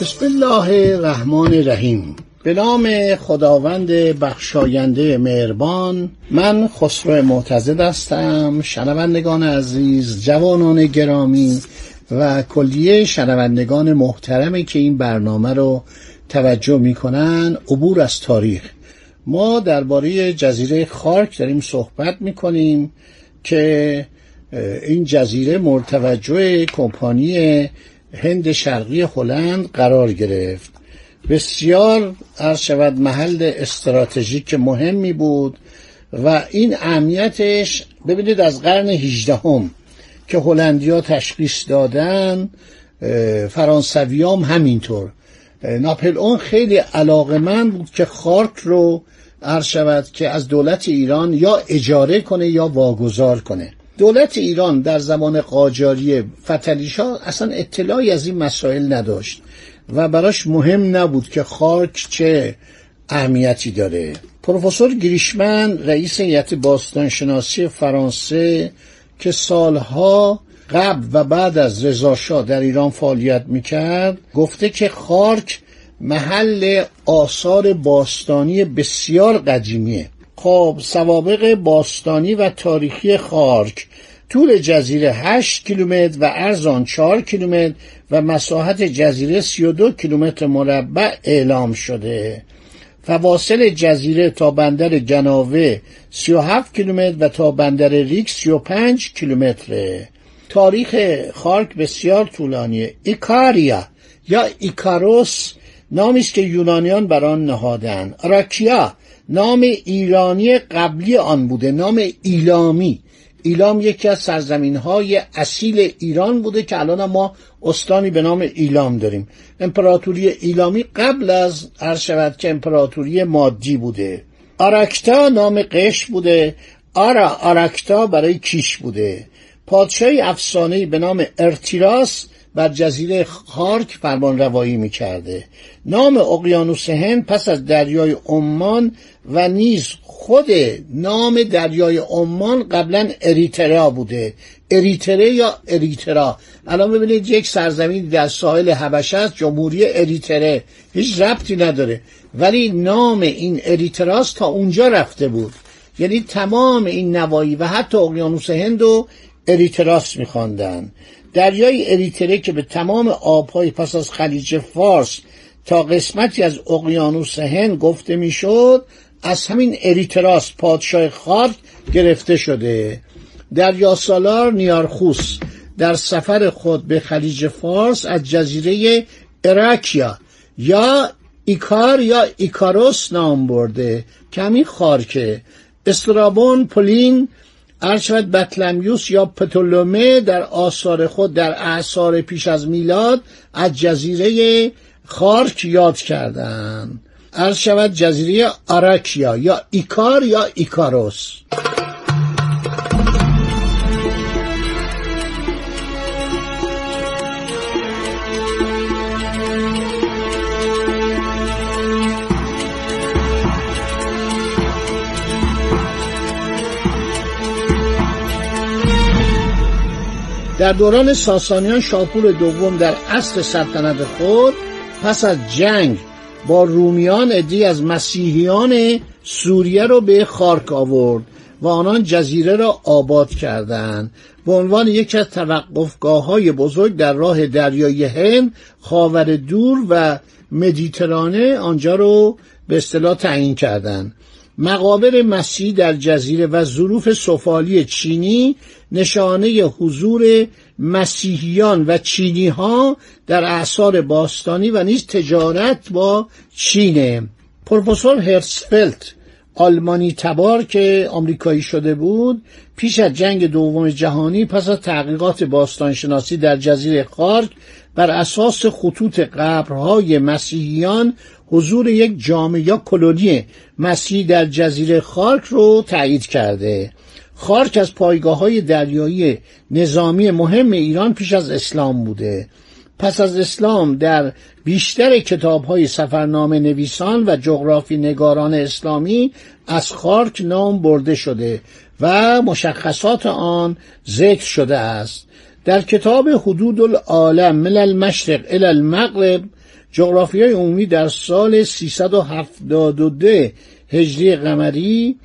بسم الله الرحمن الرحیم. به نام خداوند بخشاینده مهربان. من خسرو معتزد هستم. شنوندگان عزیز، جوانان گرامی و کلیه شنوندگان محترمی که این برنامه رو توجه میکنن، عبور از تاریخ. ما درباره جزیره خارک داریم صحبت میکنیم که این جزیره مورد توجه کمپانی هند شرقی هلند قرار گرفت. بسیار عرض شود محل استراتژیک مهمی بود و این اهمیتش، ببینید، از قرن 18 هم که هلندیا تشخیص دادن، فرانسویام همینطور. ناپل اون خیلی علاقمند بود که خارک رو عرض شود که از دولت ایران یا اجاره کنه یا واگذار کنه. دولت ایران در زمان قاجاری فتحعلی شاه اصلا اطلاعی از این مسائل نداشت و براش مهم نبود که خارک چه اهمیتی داره. پروفسور گریشمن، رئیس هیئت باستانشناسی فرانسه که سالها قبل و بعد از رضا شاه در ایران فعالیت میکرد، گفته که خارک محل آثار باستانی بسیار قدیمیه. خب، سوابق باستانی و تاریخی خارک: طول جزیره 8 کیلومتر و عرض آن 4 کیلومتر و مساحت جزیره 32 کیلومتر مربع اعلام شده. فواصل جزیره تا بندر جناوه 37 کیلومتر و تا بندر ریک 35 کیلومتره. تاریخ خارک بسیار طولانیه. ایکاریا یا ایکاروس نامی است که یونانیان بر آن نهادند. آراکیا نام ایرانی قبلی آن بوده، نام ایلامی. ایلام یکی از سرزمین‌های اصیل ایران بوده که الان ما استانی به نام ایلام داریم. امپراتوری ایلامی قبل از عرض شود که امپراتوری مادی بوده. آراکتا نام قش بوده. آراکتا برای کیش بوده. پادشاهی افسانه‌ای به نام ارتیراس بر جزیره خارک فرمان روایی می کرده. نام اقیانوس هند پس از دریای عمان و نیز خود نام دریای عمان قبلا اریترا بوده. اریتره یا اریترا. الان ببینید یک سرزمین در ساحل حبشه است، جمهوری اریتره، هیچ ربطی نداره، ولی نام این اریتراس تا اونجا رفته بود. یعنی تمام این نواحی و حتی اقیانوس هند و اریتراس می‌خواندن. دریای اریتره که به تمام آب‌های پس از خلیج فارس تا قسمتی از اقیانوس هند گفته میشد، از همین اریتراس پادشاه خارک گرفته شده. دریا سالار نیارخوس در سفر خود به خلیج فارس از جزیره اراکیا یا ایکار یا ایکاروس نام برده، کمی خارکه. استرابون، پولین، عرشوت، بطلمیوس یا پتولومه در آثار خود در اعصار پیش از میلاد از جزیره خارک یاد کردند. عرشوت جزیره آراکیا یا ایکار یا ایکاروس. در دوران ساسانیان، شاپور دوم در اصل سلطنت خود پس از جنگ با رومیان عده‌ای از مسیحیان سوریه را به خارک آورد و آنان جزیره را آباد کردند. به عنوان یکی از توقفگاه‌های بزرگ در راه دریای هند، خاور دور و مدیترانه آنجا رو به اصطلاح تعیین کردند. مقابر مسیح در جزیره و ظروف سفالی چینی نشانه حضور مسیحیان و چینی ها در آثار باستانی و نیز تجارت با چینه. پروفسور هرسفلد، آلمانی تبار که آمریکایی شده بود، پیش از جنگ دوم جهانی پس از تحقیقات باستانشناسی در جزیره خارک بر اساس خطوط قبرهای مسیحیان حضور یک جامعه یا کلونی مسیحی در جزیره خارک رو تایید کرده. خارک از پایگاه‌های دریایی نظامی مهم ایران پیش از اسلام بوده. پس از اسلام در بیشتر کتاب‌های سفرنامه نویسان و جغرافی نگاران اسلامی از خارک نام برده شده و مشخصات آن ذکر شده است. در کتاب حدود العالم من المشرق الی المغرب جغرافیای عمومی در سال 372 هجری قمری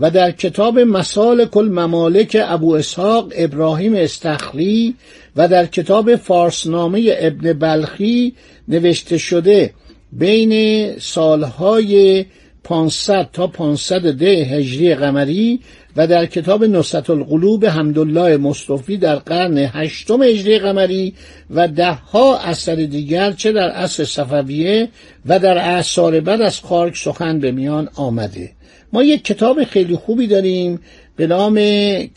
و در کتاب مسالک الممالک ابو اسحاق ابراهیم استخری و در کتاب فارسنامه ابن بلخی نوشته شده بین سالهای 500 تا 510 هجری قمری و در کتاب نصرة القلوب حمدالله مصطفی در قرن 8 هجری قمری و دهها اثر دیگر چه در عصر صفویه و در اعصار بعد از خارک سخن به میان آمده. ما یک کتاب خیلی خوبی داریم به نام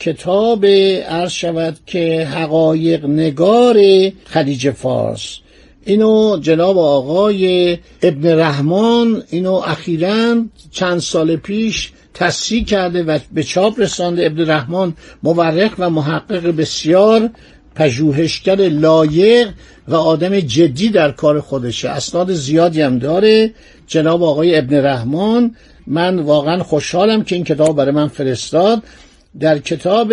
کتاب عرض شود که حقایق نگار خلیج فارس. اینو جناب آقای ابن رحمان اینو اخیراً چند سال پیش تصحیح کرده و به چاپ رسانده. ابن رحمان مورخ و محقق بسیار، پژوهشگر لایق و آدم جدی در کار خودشه. اسناد زیادی هم داره جناب آقای ابن رحمان. من واقعا خوشحالم که این کتاب برای من فرستاد. در کتاب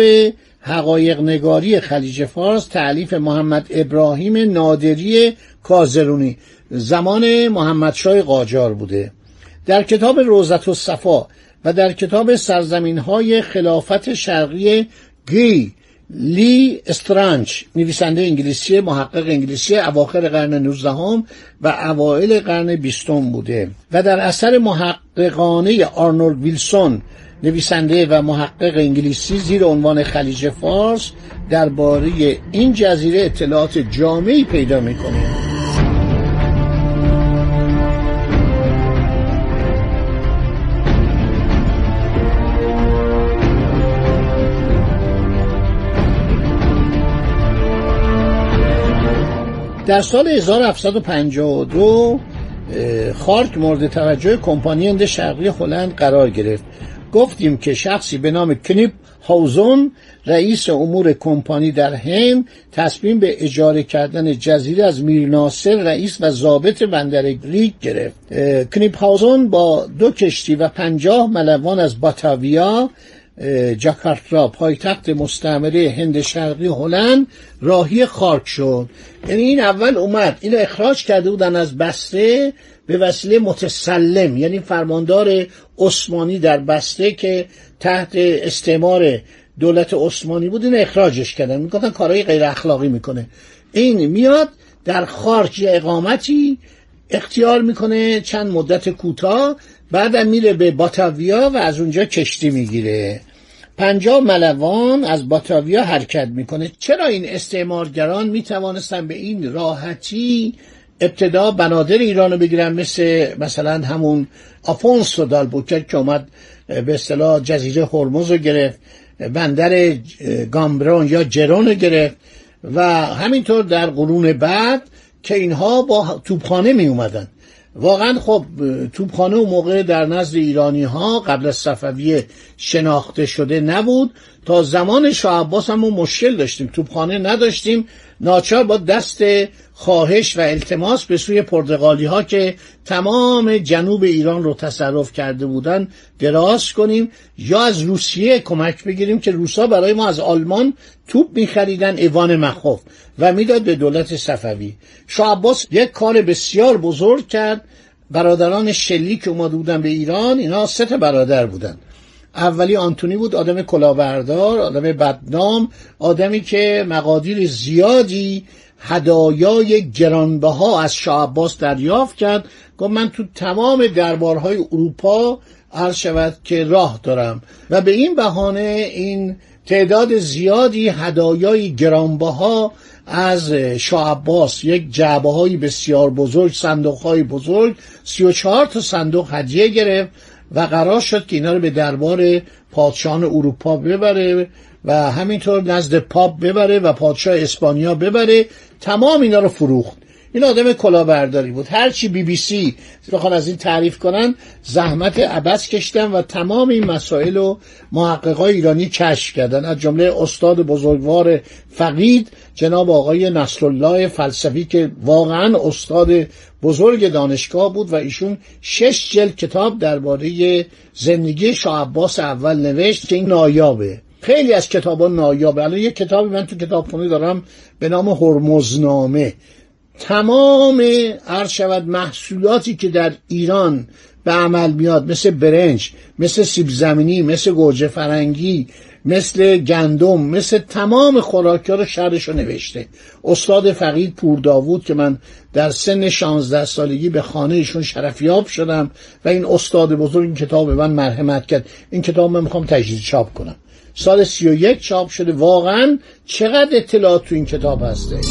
حقایق نگاری خلیج فارس تألیف محمد ابراهیم نادری کازرونی زمان محمدشاه قاجار بوده. در کتاب روضة الصفا و در کتاب سرزمین‌های خلافت شرقی گی لی استرانچ، نویسنده انگلیسی، محقق انگلیسی، اواخر قرن 19 و اوایل قرن 20 بوده و در اثر محققانه آرنولد ویلسون، نویسنده و محقق انگلیسی، زیر عنوان خلیج فارس درباره این جزیره اطلاعات جامعی پیدا می‌کنیم. در سال 1752 خارک مورد توجه کمپانی هند شرقی هلند قرار گرفت. گفتیم که شخصی به نام کنیپ هاوزون، رئیس امور کمپانی در هند، تصمیم به اجاره کردن جزیره از میرناصر، رئیس و ضابط بندر ریگ، گرفت. کنیپ هاوزون با 2 کشتی و 50 ملوان از باتاویا، جاکارتا، پایتخت مستعمره هند شرقی هلند، راهی خارک شد. یعنی این اول اومد، اینو اخراج کرده بودن از بسته به وسیله متسلم، یعنی فرماندار عثمانی در بسته که تحت استعمار دولت عثمانی بود، اینو اخراجش کردن. میگفتن کارهای غیر اخلاقی میکنه. این میاد در خارک اقامتی اختیار میکنه چند مدت کوتاه، بعدم میره به باتاویا و از اونجا کشتی میگیره. 50 ملوان از باتاویا حرکت میکنه. چرا این استعمارگران میتوانستن به این راحتی ابتدا بنادر ایران رو بگیرن، مثلا همون آفونسو دالبوکر که اومد به اصطلاح جزیره هرمز رو گرفت، بندر گامبرون یا جرون رو گرفت و همینطور در قرون بعد که اینها با توپخانه می اومدن. واقعا خب توپخانه اون موقع در نزد ایرانی ها قبل از صفویه شناخته شده نبود. تا زمان شاه عباس هم مشکل داشتیم، توپخانه نداشتیم. ناچار با دست خواهش و التماس به سوی پرتغالی ها که تمام جنوب ایران رو تصرف کرده بودن دراز کنیم یا از روسیه کمک بگیریم که روسا برای ما از آلمان توپ می‌خریدن، ایوان مخوف، و میداد به دولت صفوی. شاه عباس یک کار بسیار بزرگ کرد. برادران شلیک اومده بودن به ایران، اینا 3 برادر بودن. اولی آنتونی بود، آدم کلاهبردار، آدم بدنام، آدمی که مقادیر زیادی هدایای گرانبها از شاه عباس دریافت کرد. گفت من تو تمام دربارهای اروپا عرض شود که راه دارم و به این بهانه این تعداد زیادی هدایای گرانبها از شاه عباس، یک جعبه‌های بسیار بزرگ، صندوق‌های بزرگ، 34 تا صندوق هدیه گرفت و قرار شد که اینا رو به دربار پادشاهان اروپا ببره و همینطور نزد پاپ ببره و پادشاه اسپانیا ببره. تمام اینا رو فروخت. این آدم کلاهبرداری بود. هرچی BBC بخوان از این تعریف کنن زحمت عبث کشیدن و تمام این مسائل رو محققای ایرانی کشف کردن، از جمله استاد بزرگوار فقید جناب آقای نصرالله فلسفی که واقعا استاد بزرگ دانشگاه بود و ایشون 6 جلد کتاب درباره زندگی شاه عباس اول نوشت که این نایابه. خیلی از کتابا نایابه. الان یک کتابی من تو کتابخونه دارم به نام هرمزنامه. تمام عرض شود محصولاتی که در ایران به عمل میاد، مثل برنج، مثل سیب زمینی، مثل گوجه فرنگی، مثل گندم، مثل تمام خوراکی‌ها رو شرحش رو نوشته. استاد فقید پورداوود که من در سن 16 سالگی به خانه ایشون شرفیاب شدم و این استاد بزرگ این کتاب من مرحمت کرد. این کتاب من میخوام تجدید چاپ کنم. سال 31 چاپ شده. واقعا چقدر اطلاعات تو این کتاب هستش.